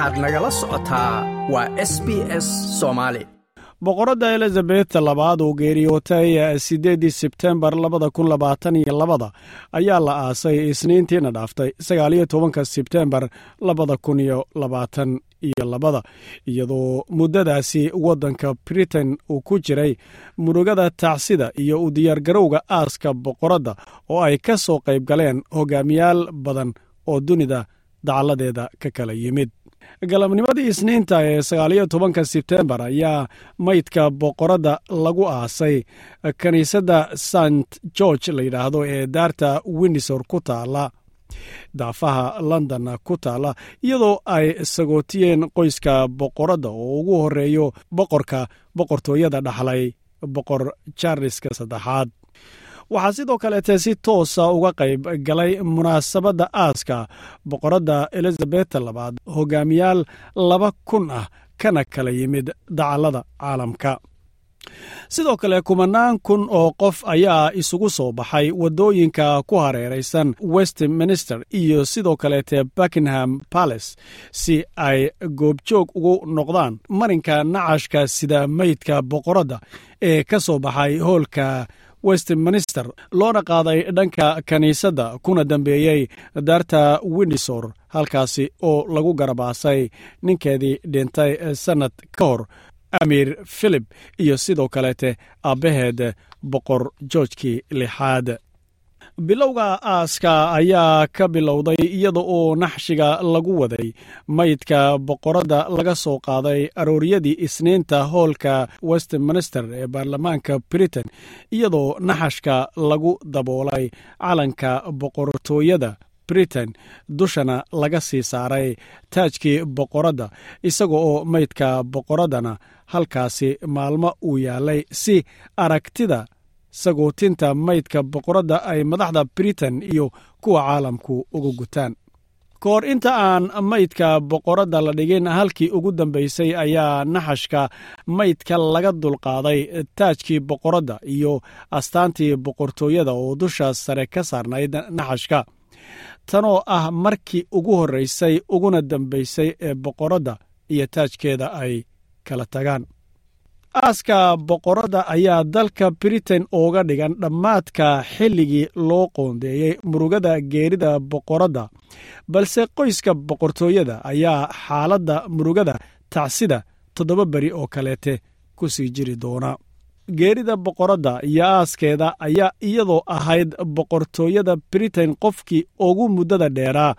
waxaad nagala socotaa waa SBS Soomaali. Boqoradda Elizabeth II oo geeriyootay 8 Sebtembar 2022 ayaa la aasay isniintiina dhaaftay 19 Sebtembar 2022 iyadoo muddadaasi waddanka Britain uu ku jiray murugada tacsida iyo u diyaargarowga aaska boqoradda oo ay ka soo qayb galeen hogaamiyaal badan oo dunida dacaladeeda ka kala yimid. Galabnimadii Isniinta ee 19 Sebtembar ayaa maydka boqoradda lagu aasay kaniisadda St George la yiraahdo ee daarta Windsor ku taala daafaha London ku taala, iyadoo ay sagootiyeen qoyska boqoradda oo ugu horeeyo boqorka boqortooyada dhaxlay boqor Charles saddexaad. Waxaa sidoo kale si toosa uga qayb galay munaasabadda aaska boqoradda Elizabeth II hogaamiyaal 2,000 ah kana kala yimid dacallada caalamka. Sidoo kale kumanaan kun oo qof ayaa isugu soo baxay wadooyinka ku hareeraysan Westminster iyo sidoo kale Buckingham Palace si ay goobjoog ugu noqdaan marinka nacashka sida maydka boqoradda ee ka soo baxay hoolka Westminster loona qaaday dhanka kaniisadda kuna dambeeyay daarta Windsor, halkaasi oo lagu garabaasay ninkeedii dhintay sanad ka hor Amir Philip iyo sidoo kaleete aabbaheed boqor George lixaad. Bilowga aaska ayaa ka bilowday iyada oo naxshiga lagu waday maydka boqoradda laga soo qaaday arooriyadii Isniinta hoolka Westminster ee baarlamaanka Britain, iyadoo naxashka lagu daboolay calanka boqortooyada Britain dushana laga sii saaray taajkii boqoradda, isagoo maydka boqoraddana halkaasi maalmo uu yaalay si aragtida sagootinta maydka boqoradda ay madaxda Britain iyo kuwa caalamku ugu gutaan. Koor inta aan maydka boqoradda la dhigin halkii ugu dambeysay ayaa naxashka maydka laga dulqaaday taajkii boqoradda iyo astaantii boqortooyada oo dusha sare ka saarnayd naxashka, tanoo ah markii ugu horeysay uguna dambeysay ee boqoradda iyo taajkeeda ay kala tagaan. Aaska boqoradda ayaa dalka Britain ooga dhigan dhammaadka xilligii loo qoondeeyay murugada geerida boqoradda, balse qoyska boqortooyada ayaa xaaladda murugada tacsida 7 beri oo kaleete ku sii jiri doona. Geerida boqoradda iyo aaskeeda ayaa iyadoo ahayd boqortooyada Britain qofkii ugu muddada dheeraa,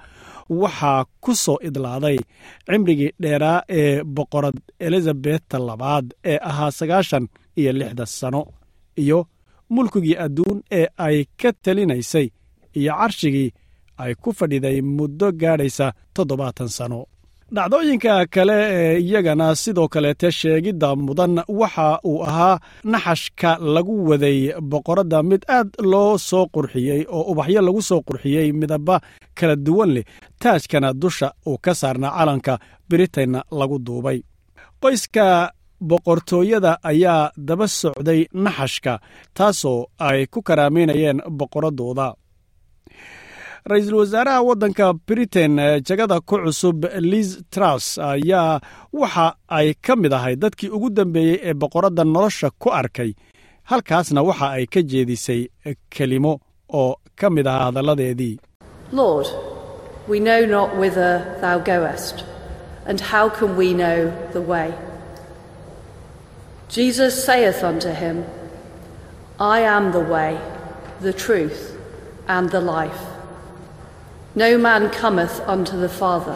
waxaa ku soo idlaaday cimrigii dheeraa ee boqorad Elizabeth II ee ahaa 96 sano iyo mulkigii adduun ee ay ka talinaysay iyo carshigii ay ku fadhiday muddo gaadhaysa 70 sano. Dhacdooyinka kale ee iyagana sidoo kale sheegidda mudan waxa uu ahaa naxashka lagu waday boqoradda mid aad loo soo qurxiyey oo ubaxyo lagu soo qurxiyey midaba kala duwan leh, taajkana dusha uu ka saarnaa calanka Britain lagu duubay. Qoyska boqortooyada ayaa daba socday naxashka, taasoo ay ku karaameynayeen boqoradooda. Ra'iisul wasaaraha waddanka Britain jagada ku cusub Liz Truss ayaa waxa ay ka mid ahay dadkii ugu dambeeyay ee boqoradda nolosha ku arkay, halkaasna waxa ay ka jeedisay kelimo oo ka mid ah hadalladeedii: Lord, we know not whither thou goest, and how can we know the way? Jesus saith unto him, I am the way, the truth, and the life. No man cometh unto the Father,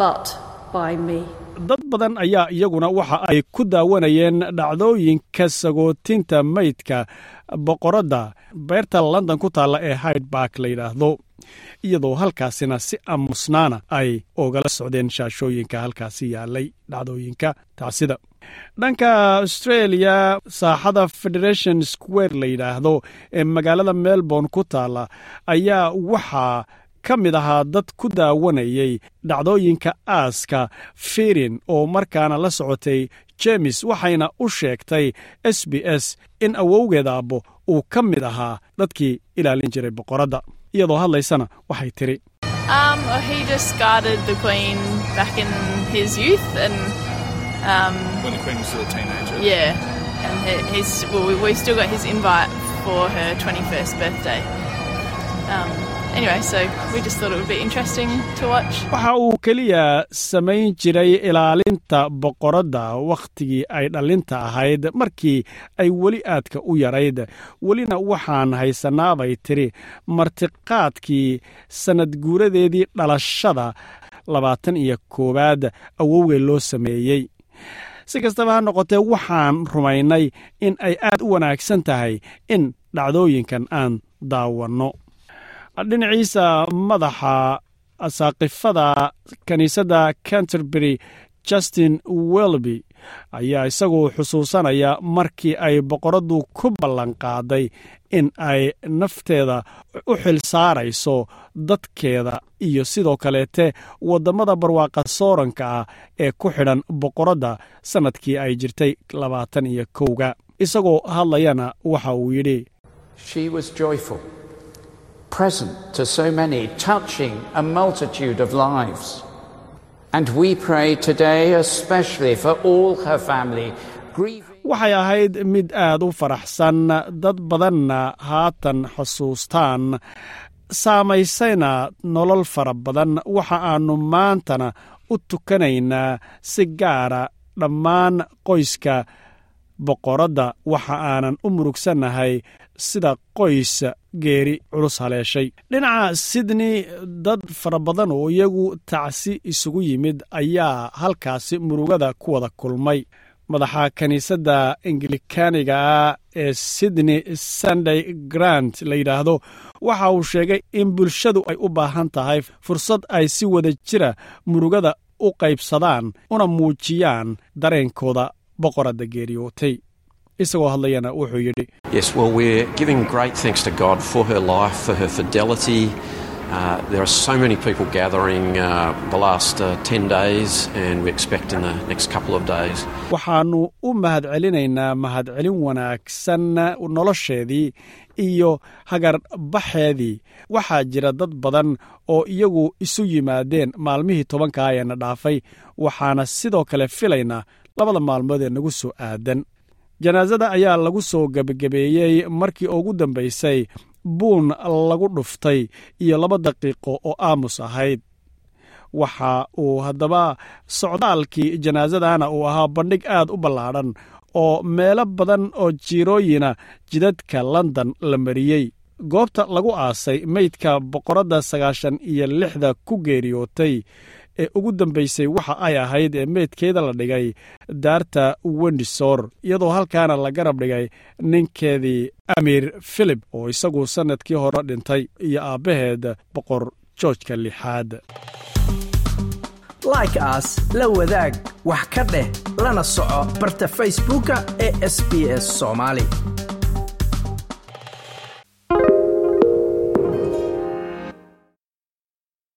but by me. Dad badan ayaa iyaguna waxa ay ku daawanayeen dhacdooyinka sagootinta maydka boqoradda beerta London ku taala ee Hyde Park la yiraahdo, iyadoo halkaasina si amusnaana ay ogala socdeen shaashooyinka halkaasi yaalay dhacdooyinka taasida. Dhanka Australia, saaxada Federation Square la yiraahdo ee magaalada Melbourne ku taala ayaa waxa kamid ahaa dad ku daawanayay dhacdooyinka aaska firin oo markaana la socotay James, waxayna u sheegtay SBS in awowgeeda abo uu kamid ahaa dadkii ilaalin jiray boqoradda, iyadoo hadlaysana waxay tiri Well, he just guarded the Queen back in his youth, and when the Queen was still a teenager. Yeah, and we've still got his invite for her 21st birthday. Anyway, so we just thought it would be interesting to watch. Waxa uu kaliya samayn jiray ilaalinta boqoradda waqtigii ay dhalinta ahayd markii ay wali aadka u yarayd. Walina waxaan haysanaa bay tiri martiqaadkii sanad guuradeedii dhalashada 21aad awowgay loo sameeyay. Si kastaba ha noqotee, waxaan rumaynay in ay aad u wanaagsan tahay in dhacdooyinkan aan daawano. Dhinaciisa, madaxa saaqifada kaniisadda Canterbury Justin Welby ayaa isagoo xusuusanaya markii ay boqoradu ku ballan qaaday in ay nafteeda u xil saarayso dadkeeda iyo sidoo kaleete wadamada barwaaqa sooranka ah ee ku xidhan boqorada sanadkii ay jirtay 21. Isagoo hadlayana waxa uu yidhi, She was joyful, present to so many, touching a multitude of lives. And we pray today especially for all her family. Waxay ahayd mid aad u faraxsan, dad badanna haatan xusuustaan, saamaysayna nolol fara badan. Waxa aanu maantana u tukanaynaa si gaara dhammaan qoyska boqoradda, waxa aanan u murugsanahay sida qoys geeri culus haleeshay. Dhinaca Sidney, dad fara badan oo iyagu tacsi isugu yimid ayaa halkaasi murugada ku wada kulmay. Madaxa kaniisadda Anglikaaniga ee Sidney Sunday Grant la yidhaahdo waxa uu sheegay in bulshadu ay u baahan tahay fursad ay si wada jira murugada u qaybsadaan una muujiyaan dareenkooda boqoradda geeriyootay. Isagoo hadlayana wuxuu yidhi, Yes, well, we're giving great thanks to God for her life, for her fidelity. There are so many people gathering the last 10 days and we expect in the next couple of days. Waxaanu u mahadcelinaynaa mahadcelin wanaagsan nolosheedii iyo hagarbaxeedii. Waxaa jira dad badan oo iyagu isu yimaadeen maalmihii 10 ee na dhaafay, waxaana sidoo kale filaynaa labada maalmood ee nagu soo aadan. Janaasada ayaa lagu soo gabagabeeyey markii ugu dambaysay buun lagu dhuftay iyo 2 daqiiqo oo aamus ahayd. Waxa uu haddaba socdaalkii janaasadana uu ahaa bandhig aad u ballaadhan oo meelo badan oo jiirooyina jidadka London la mariyey. Goobta lagu aasay meydka boqoradda 96 ku geeriyootay ee ugu dambaysay waxa ay ahayd ee meedkeeda la dhigay daarta Windsor, iyadoo halkaana la garab dhigay ninkeedii amiir Philip oo isagu sanadkii hore dhintay iyo aabaheed boqor George 6. Like us, la wadaag wax ka dheh, lana soco barta Facebook ee SPS Somali.